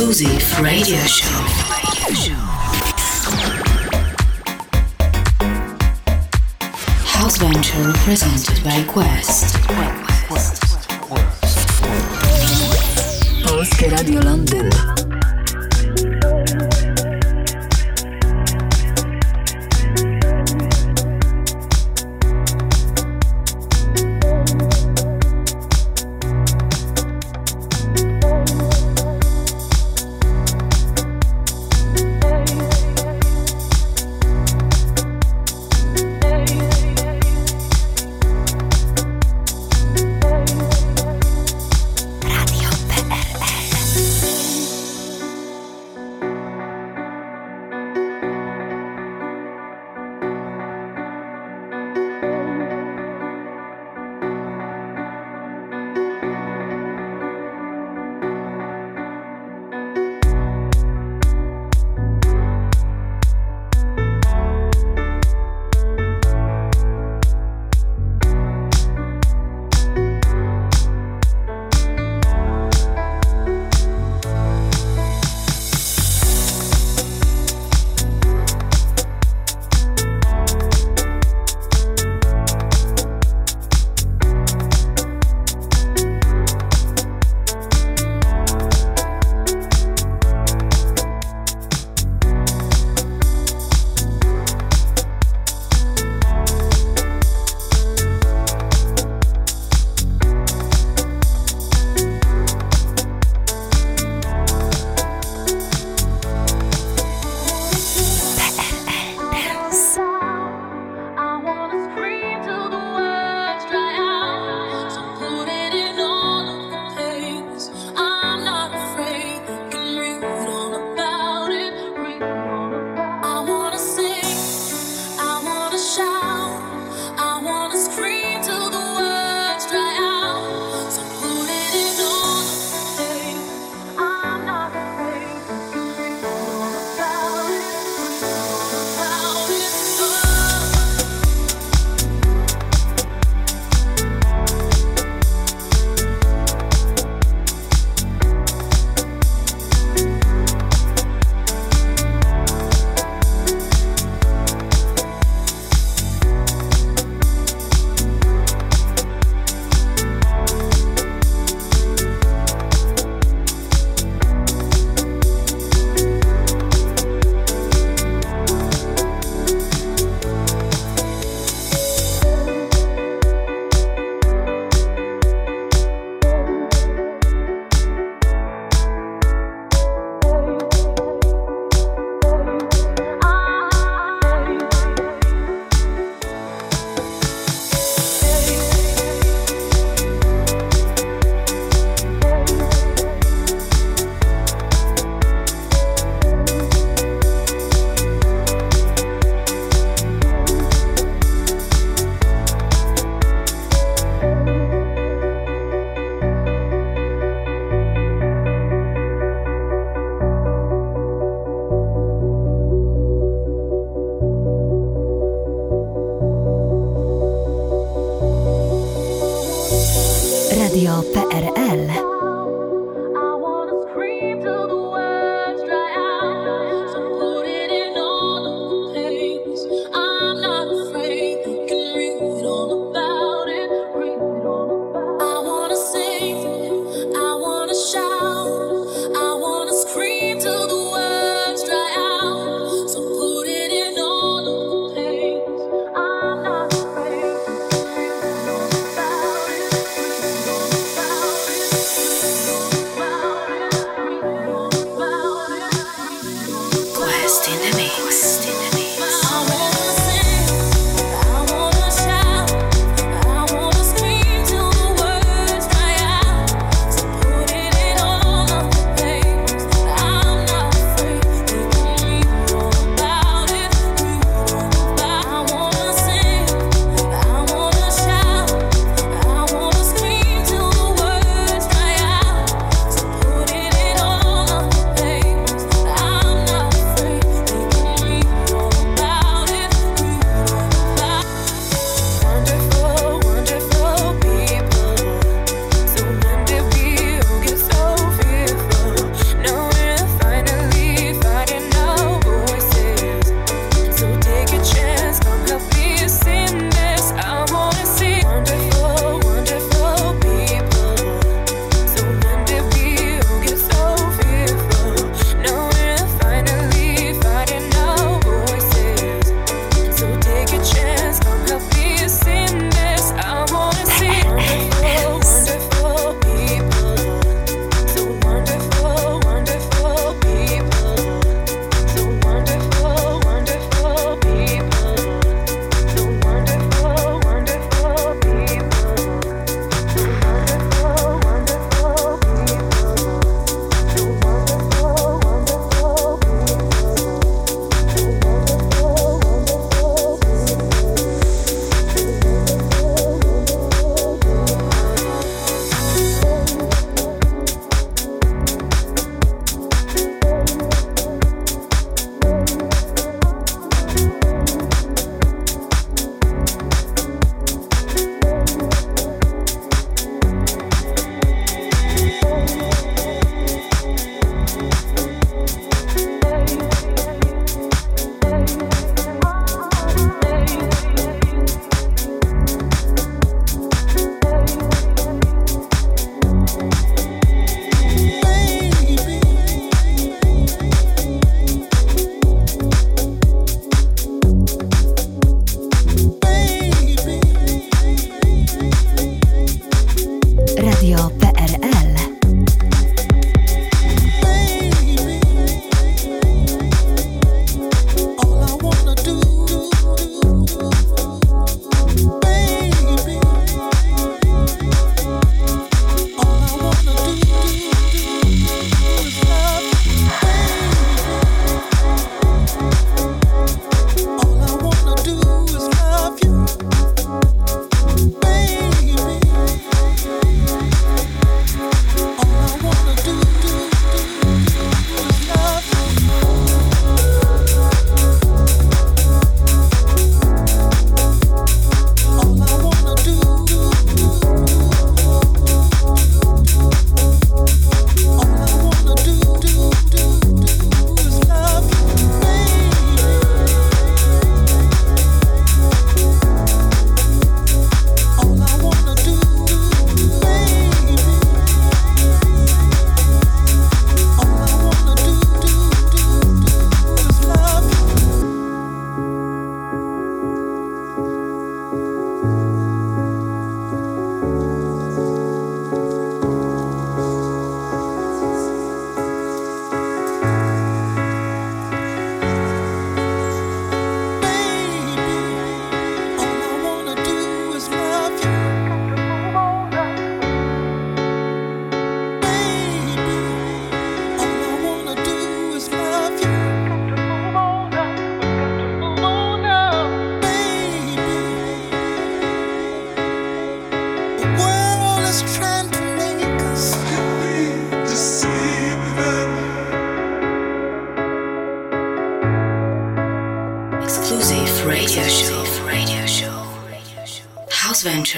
Exclusive Radio Show. House Venture presented by Quest. Polskie Radio Londyn.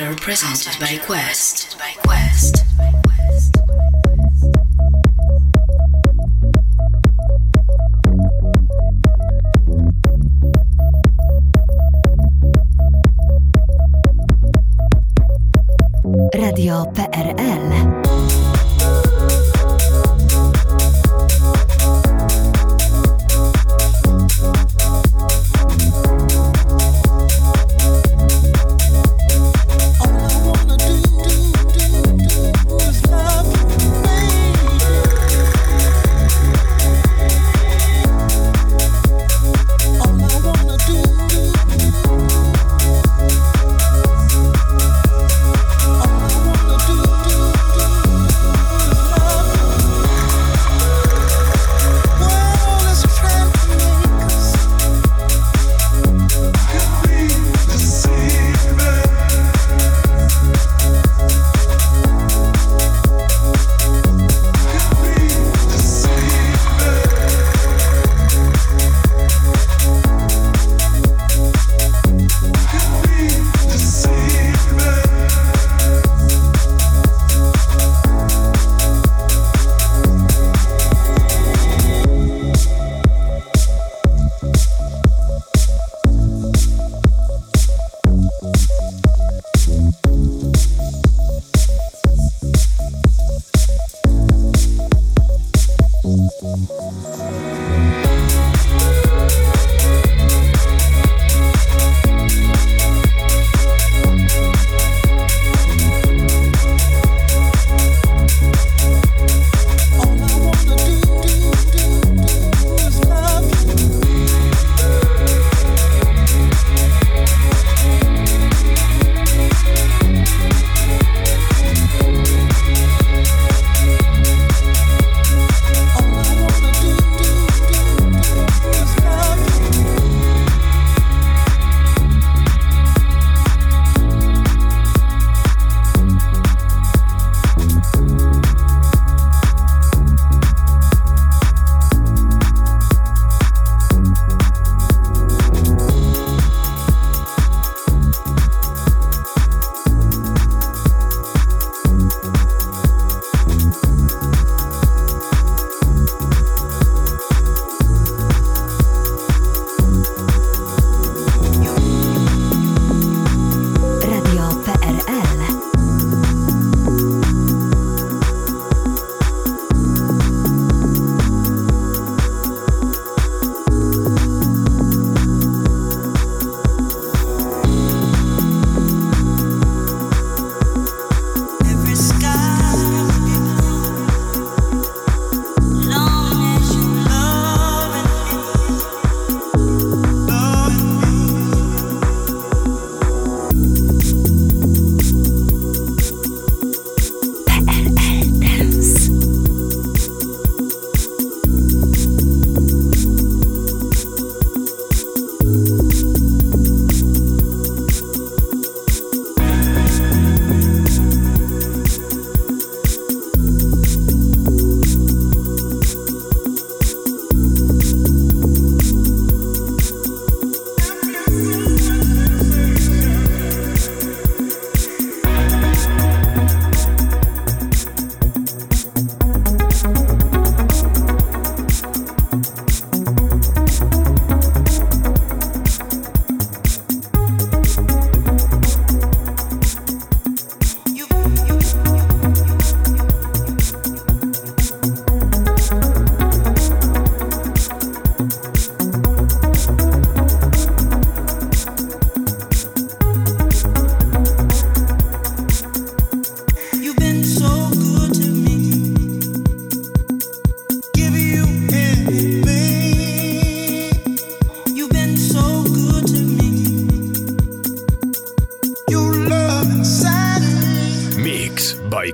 Venture presented by Quest. Radio PRL.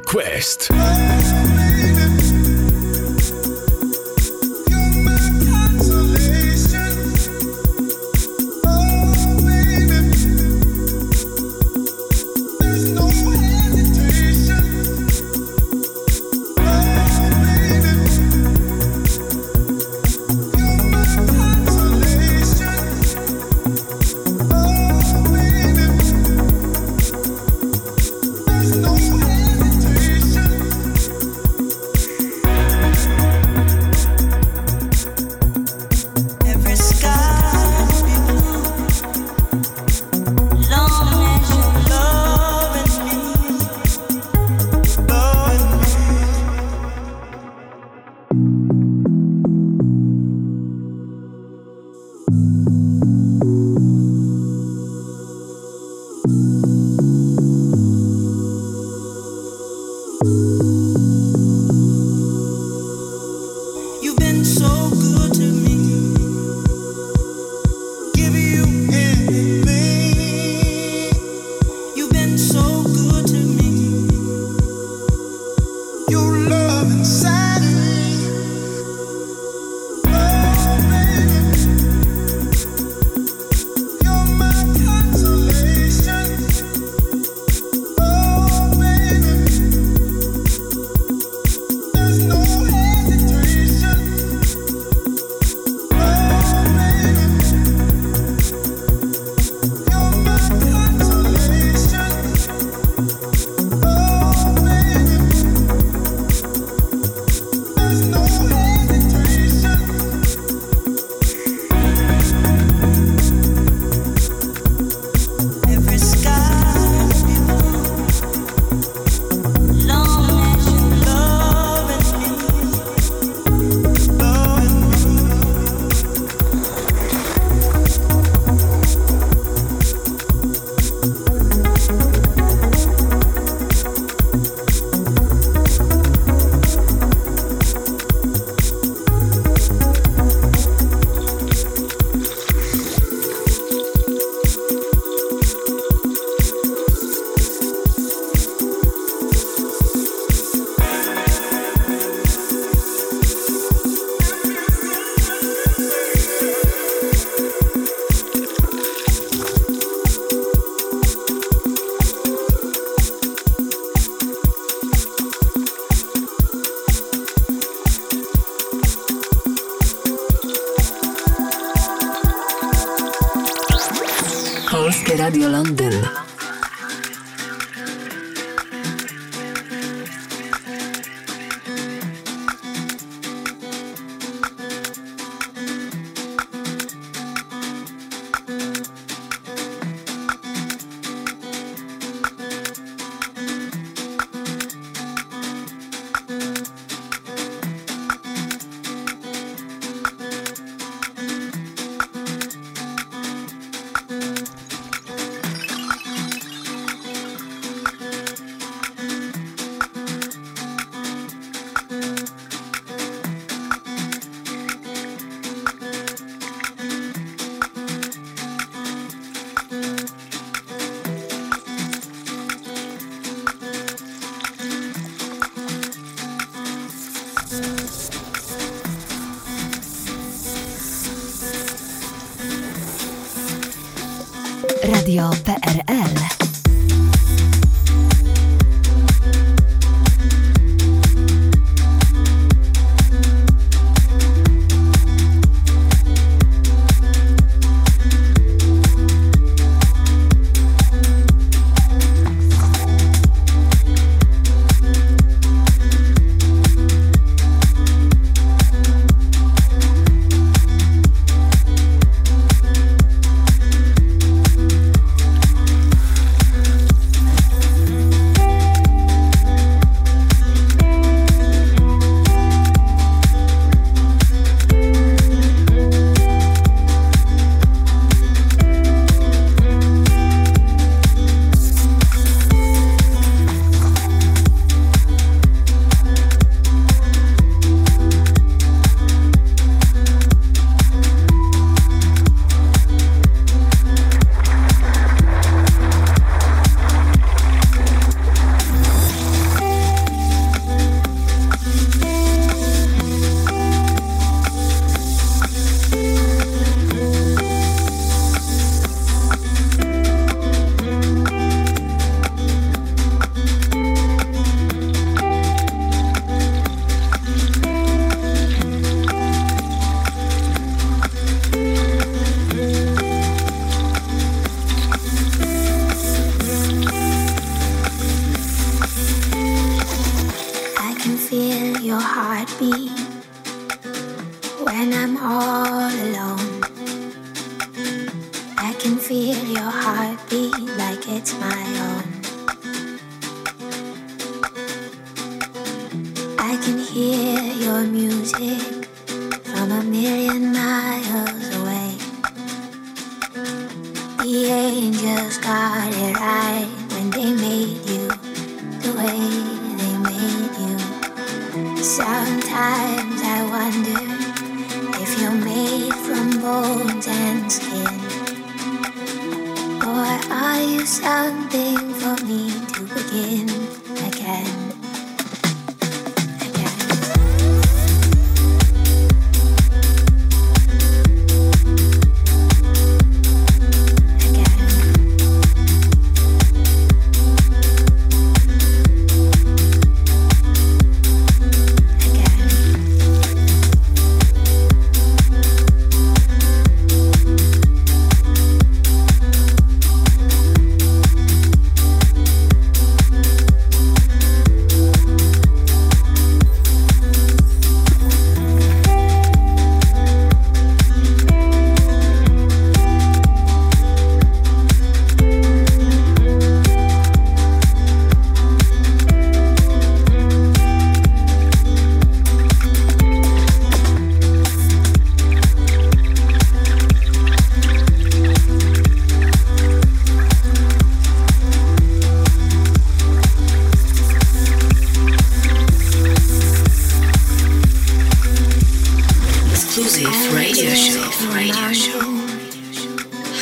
Quest. Polskie Radio Londyn. Radio PRL.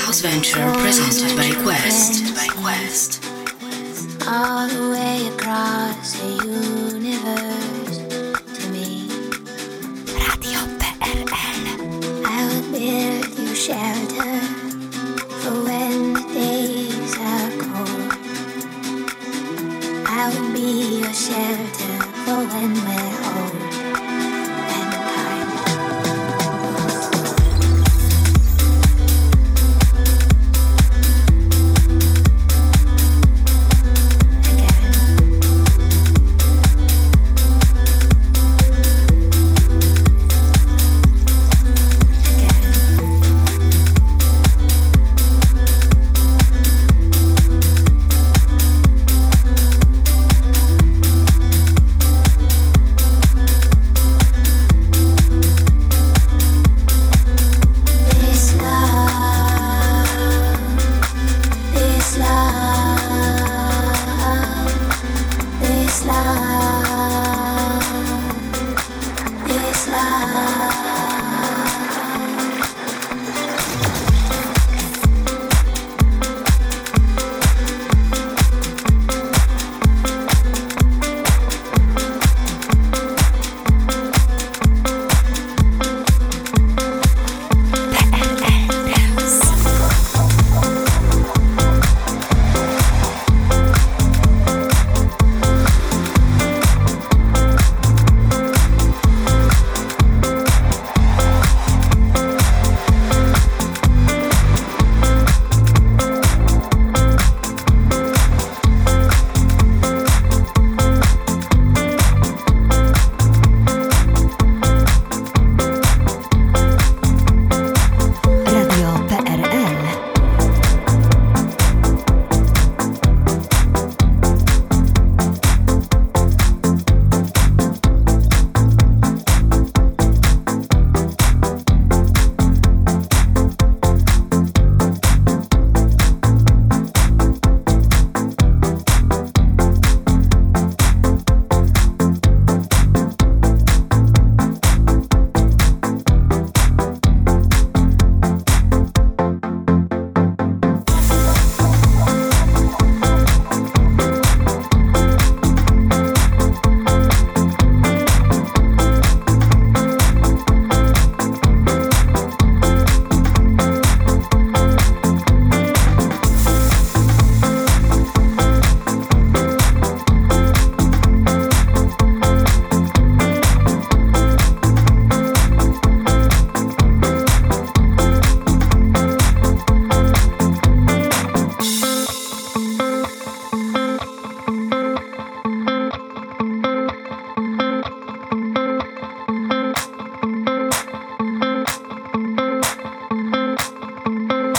House Venture presented by Quest. All the way across the universe to me. Radio PRL. I will build you shelter for when the days are cold. I will be your shelter for when we're old.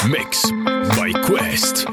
Mix by Quest.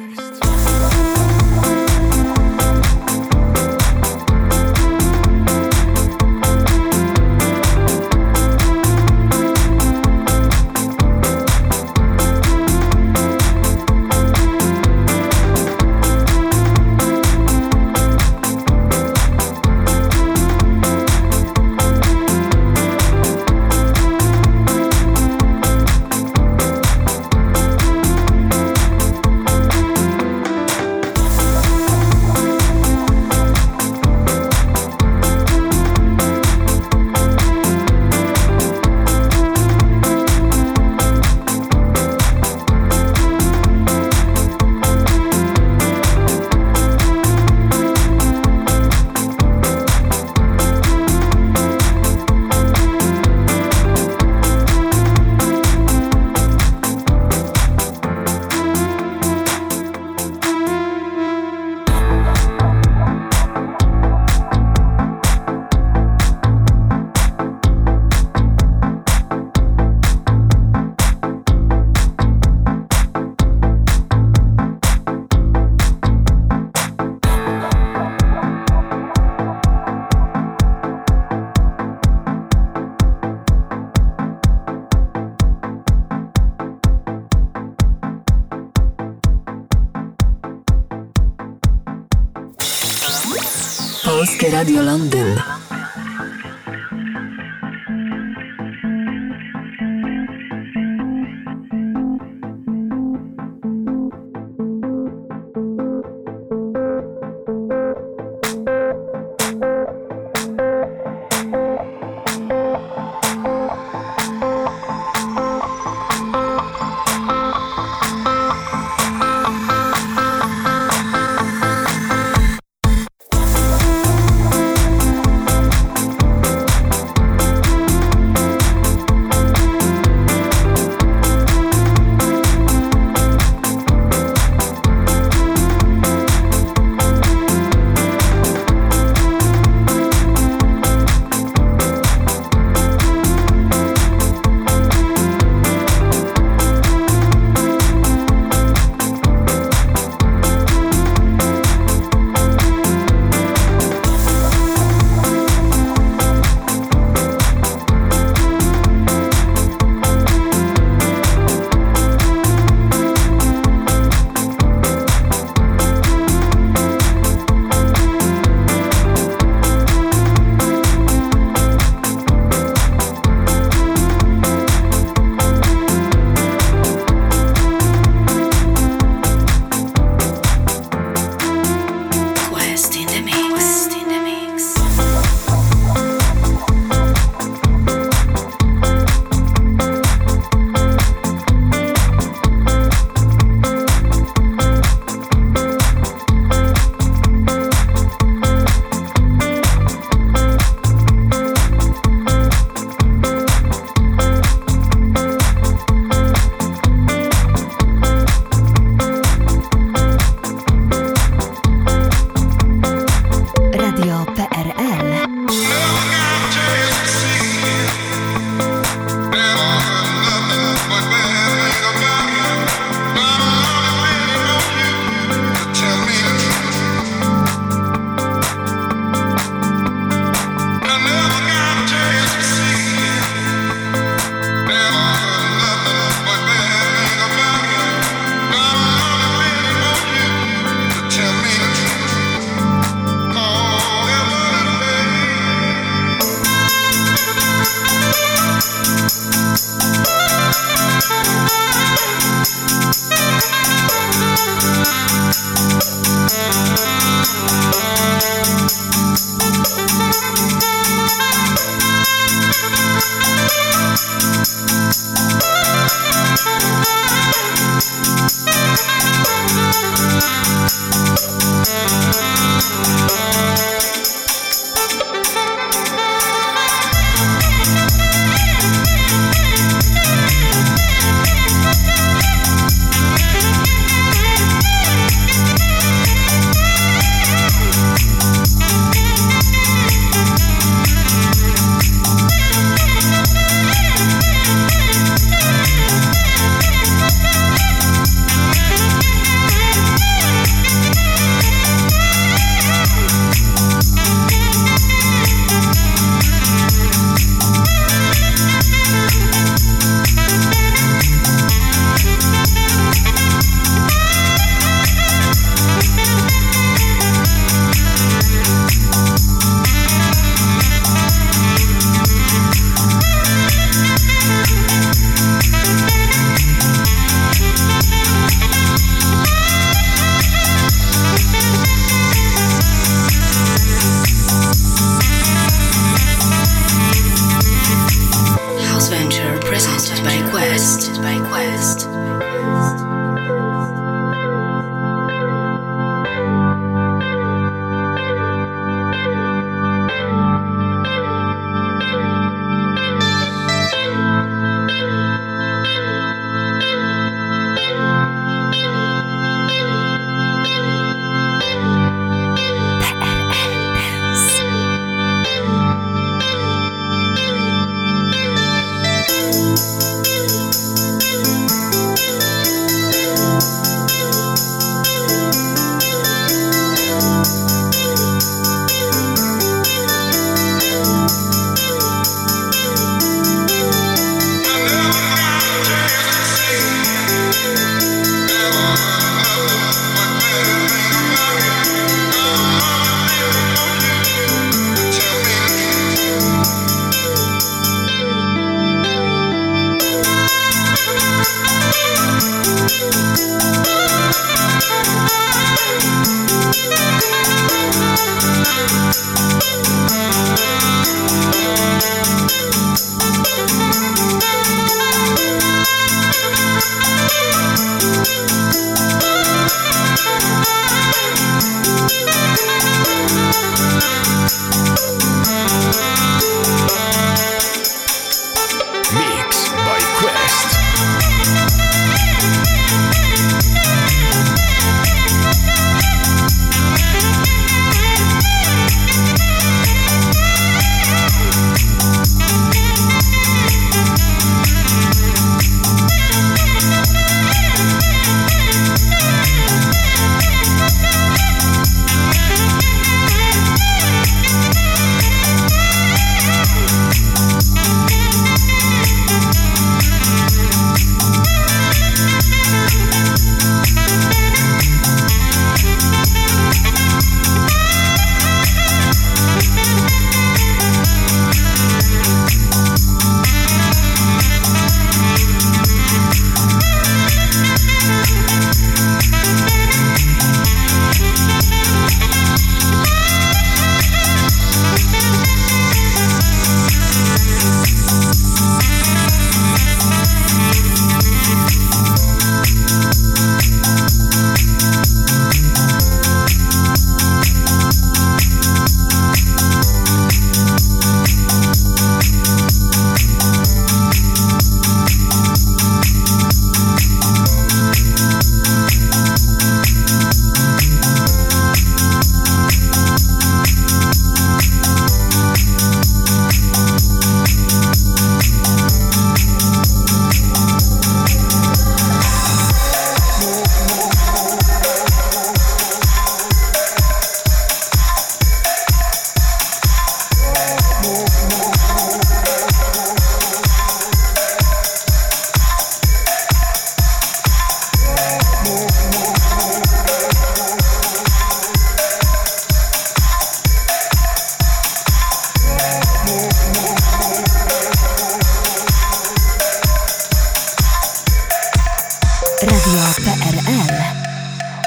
Radio Londyn.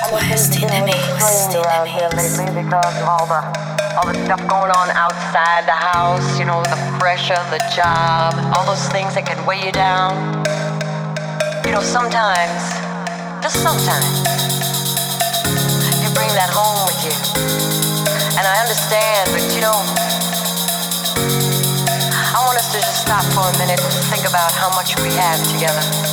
Quest in the mix. Because of all the all the stuff going on outside the house, you know, the pressure, the job, all those things that can weigh you down. You know, sometimes, just sometimes, you bring that home with you. And I understand, but you know, I want us to just stop for a minute and think about how much we have together.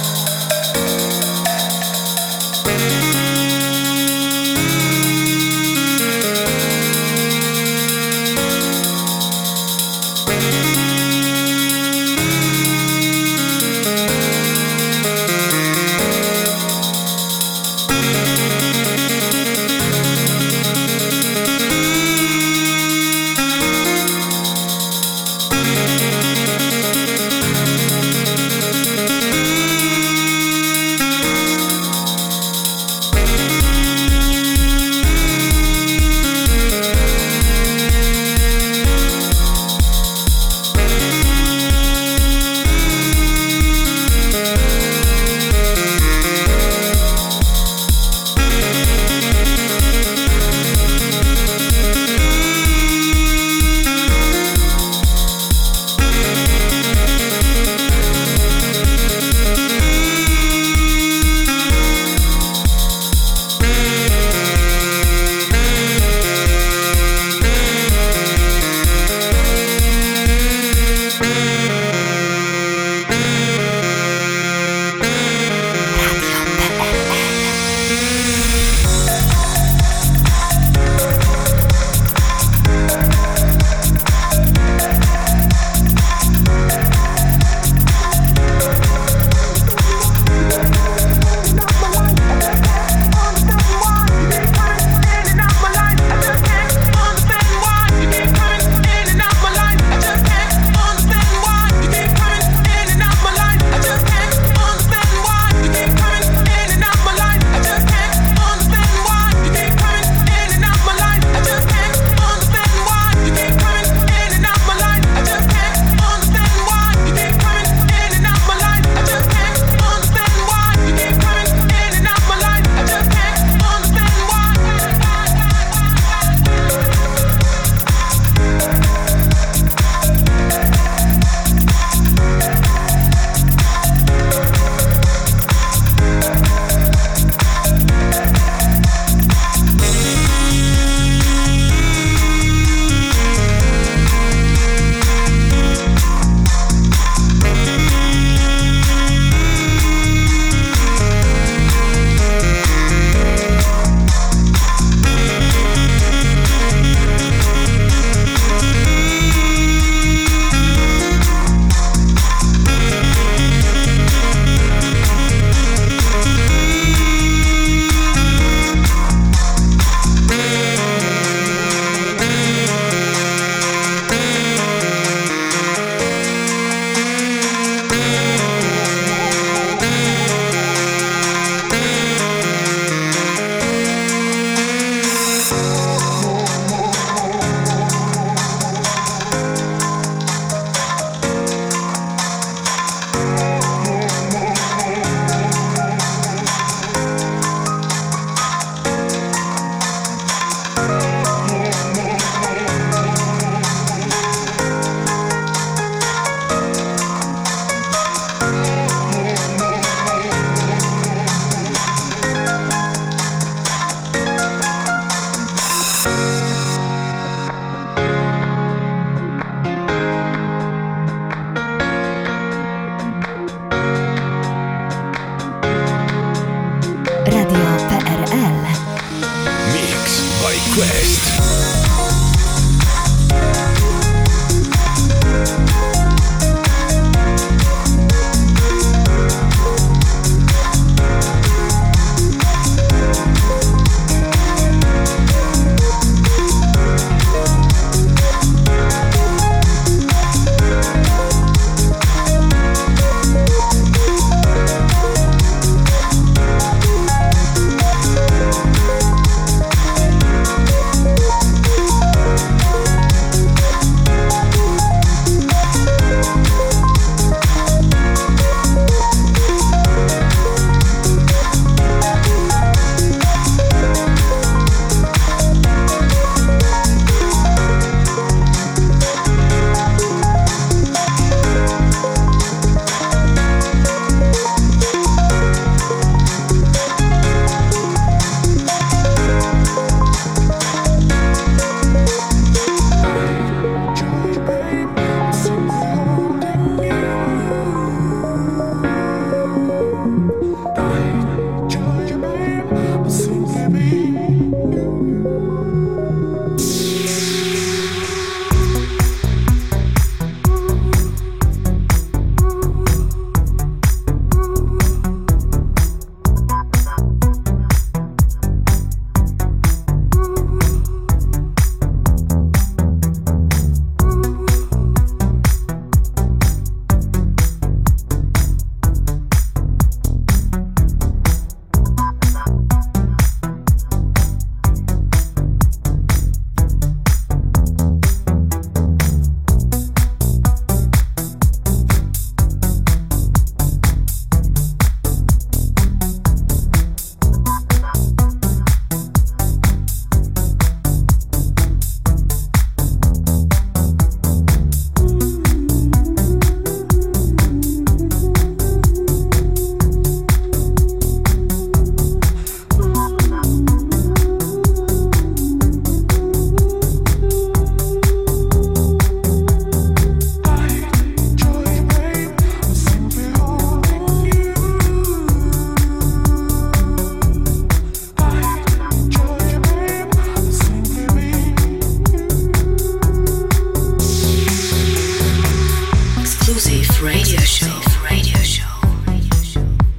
Radio Show.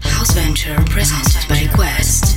House Venture presented by Quest.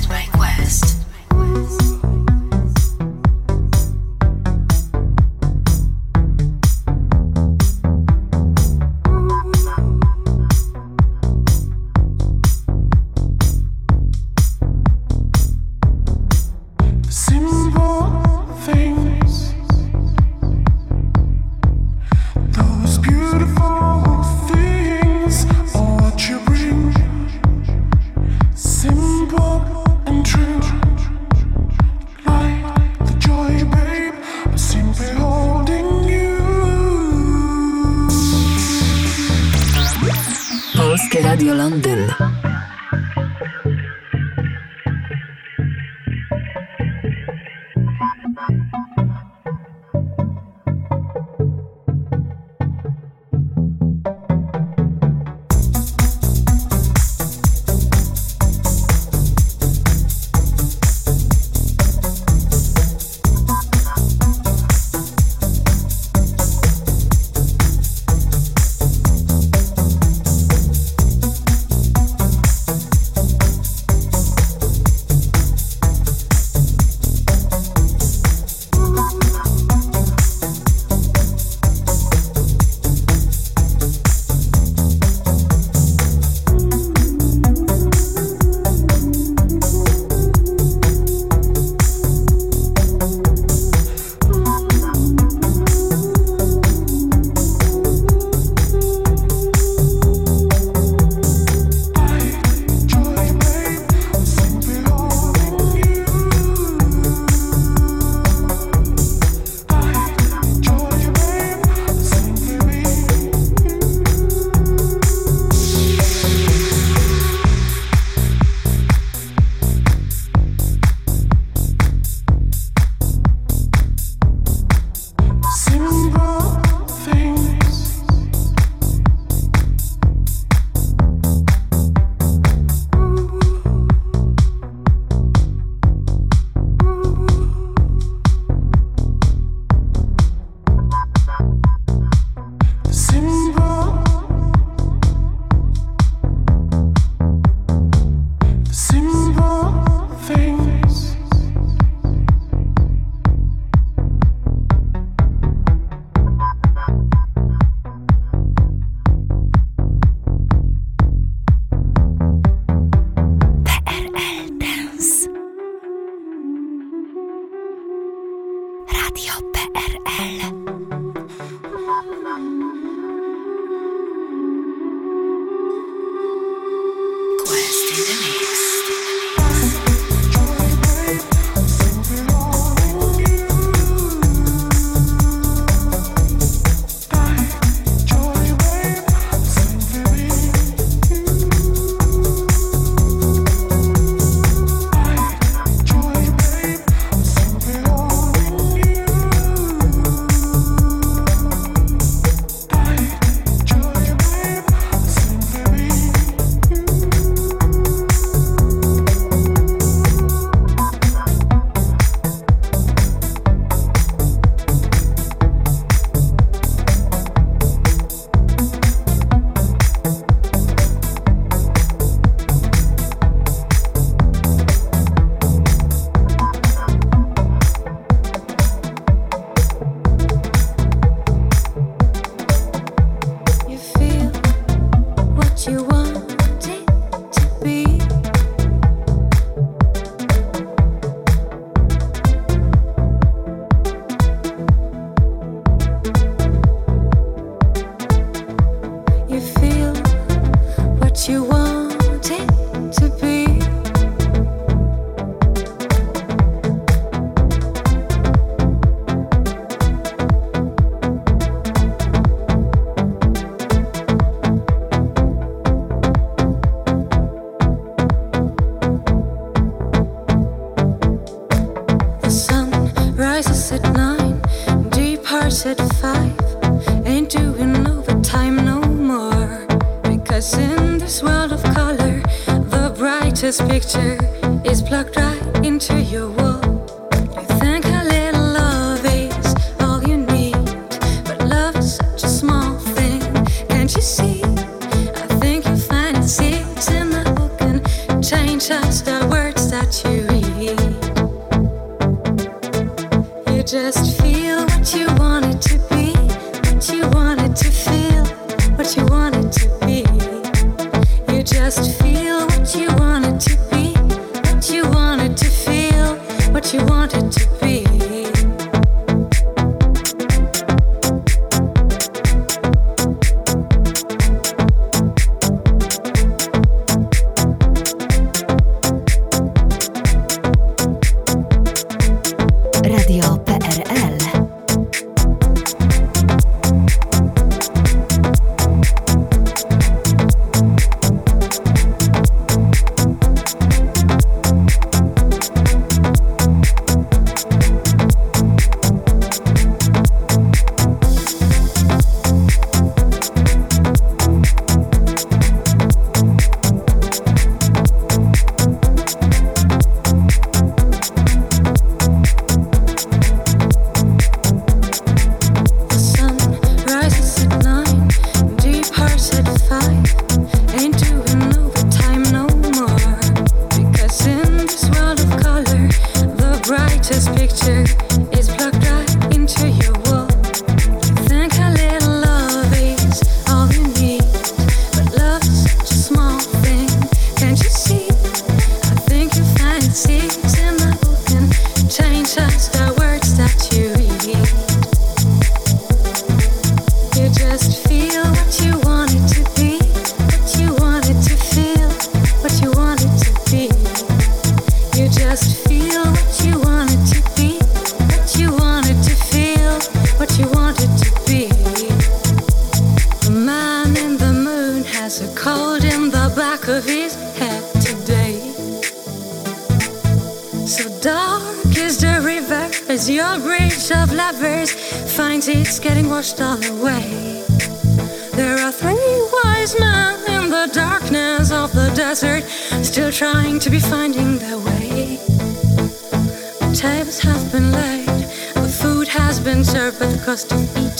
You see touch the words that you read. You just feel what you want it to be, what you want it to feel, what you want it to be. You just feel what you want it to be, what you want it to feel, what you want it to be.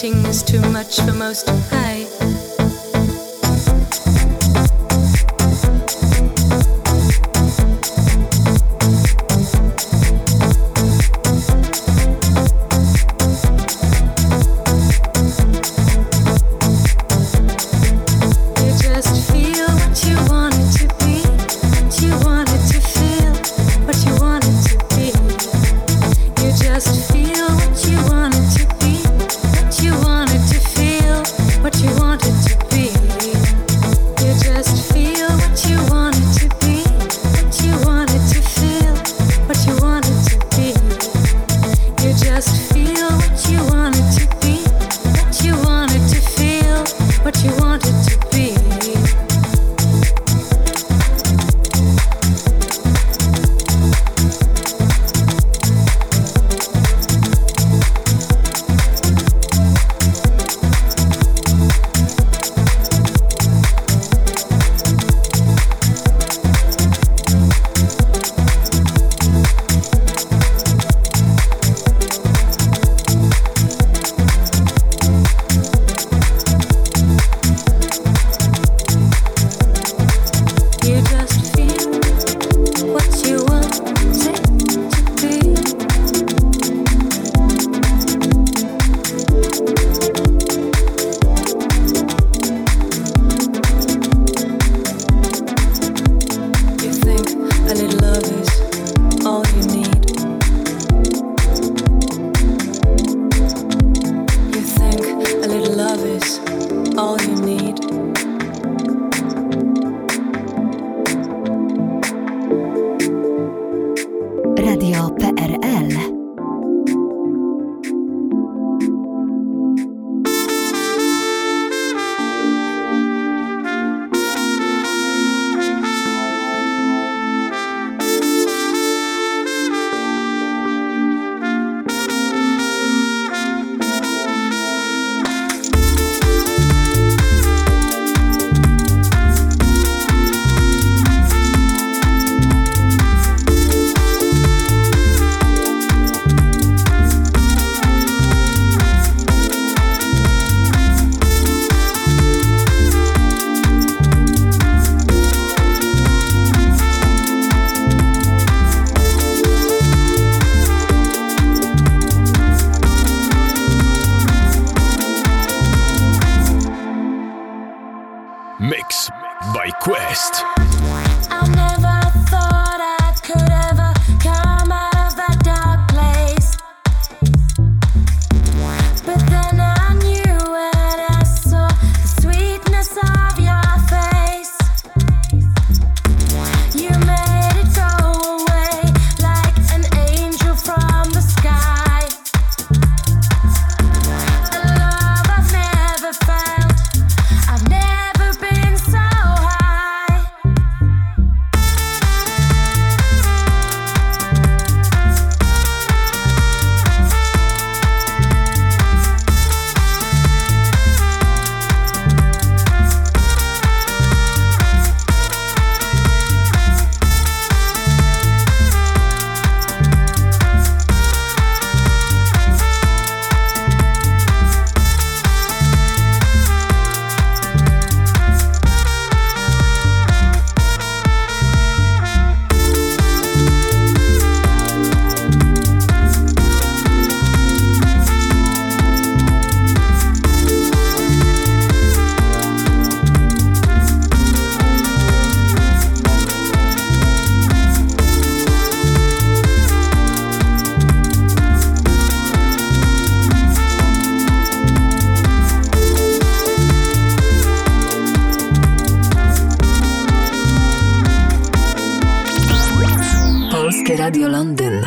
Is too much for most to pay. What you want Mix by Quest. I never thought I could ever come out of that dark place, but then I knew when I saw the sweetness of your face. You made it all away like an angel from the sky. A love I've never felt. I've never been so high. Radio Londyn.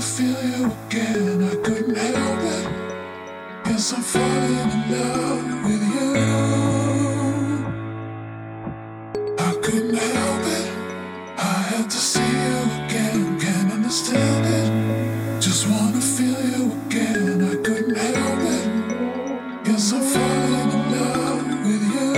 to feel you again, I couldn't help it, 'cause I'm falling in love with you. I couldn't help it, I had to see you again, can't understand it, just wanna feel you again, I couldn't help it, 'cause I'm falling in love with you.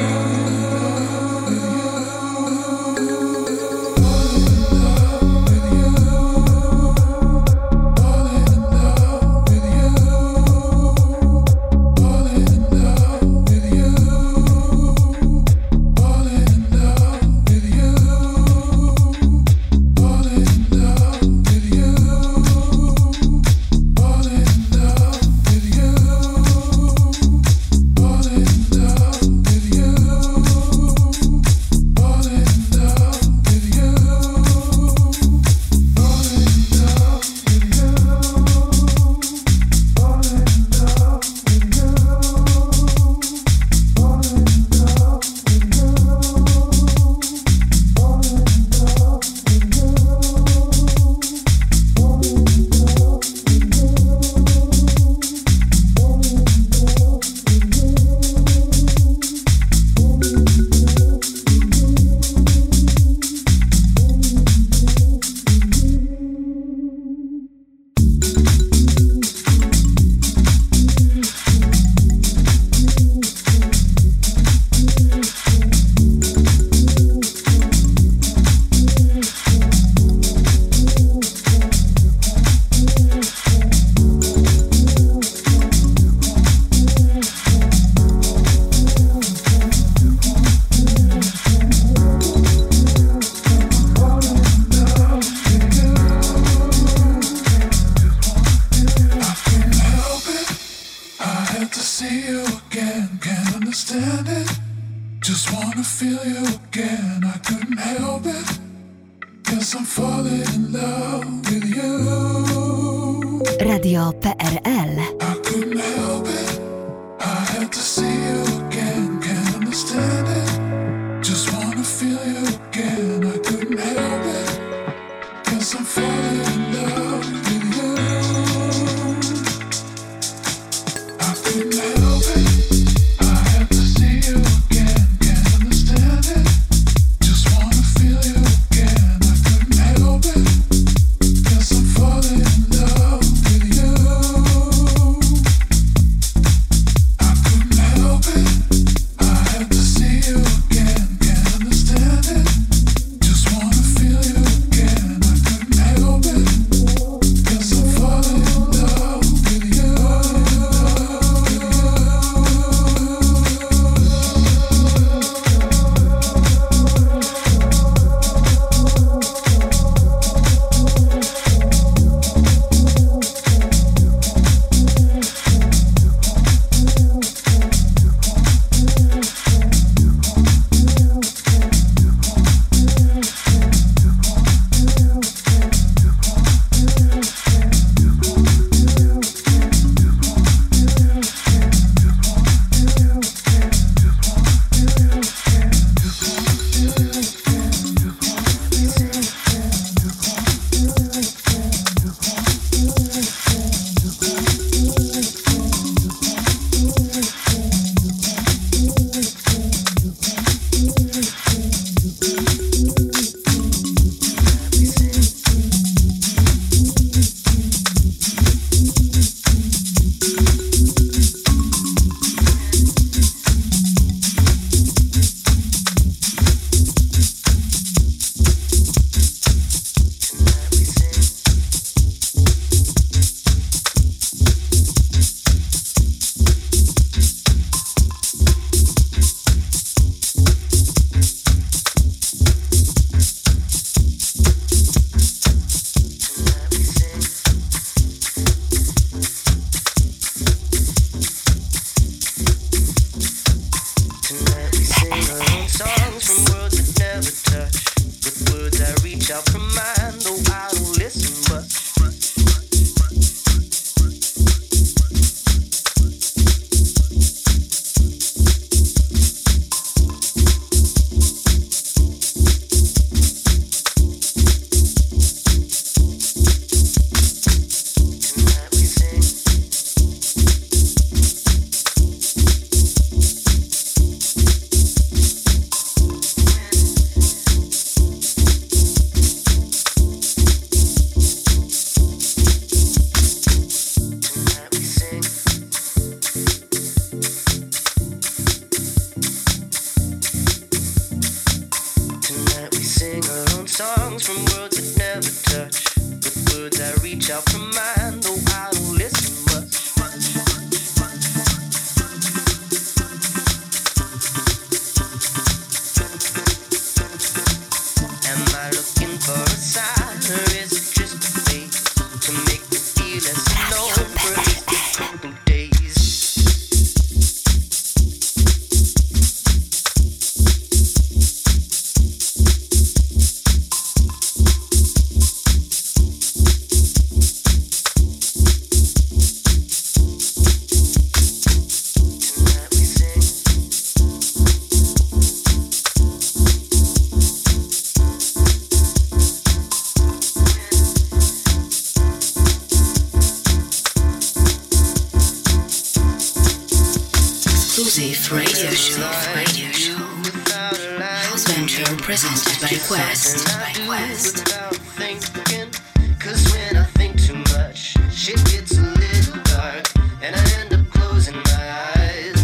from worlds that never touch. With words I reach out for mine, though I don't listen much. Am I looking for a sign, or is it just a fate to make me feel as I know? Presented by Quest. Without thinking, 'cause when I think too much, shit gets a little dark, and I end up closing my eyes.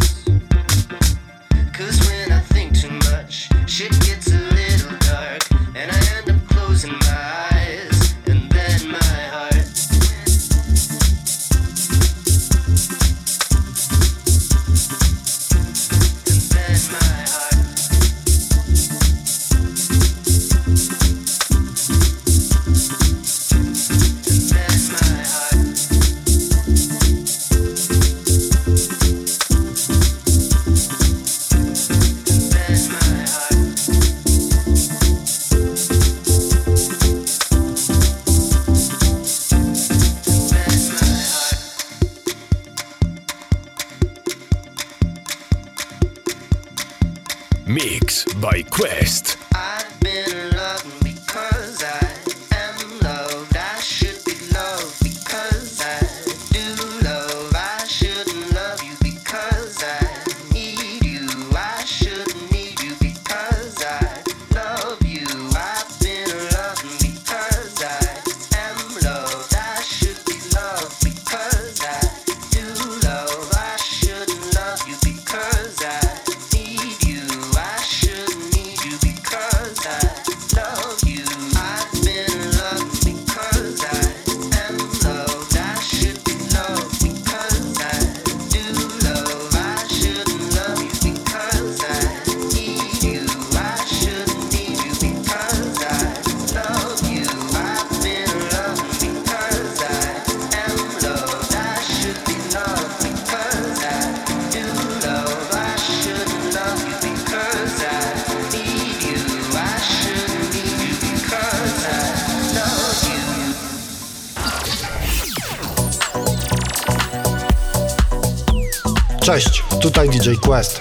'Cause when I think too much, shit gets a little dark, and I end up closing my eyes, and then my heart. And then my heart. Mix by Quest. I've been in love because I am loved. I should be loved because I do love. I shouldn't love you because I need you. I shouldn't need you because I love you. I've been in love because I am loved. I should be loved because I do love. I shouldn't love you because I need you. I shouldn't need you because I love you. I've been loved because I am loved. I should be loved because I do love. I shouldn't love you because I need you. I shouldn't need you because I love you. I've been loved because I am loved. I should be loved because I do love. I shouldn't love you because I need you. I shouldn't need you because I love you. Cześć, tutaj DJ Quest.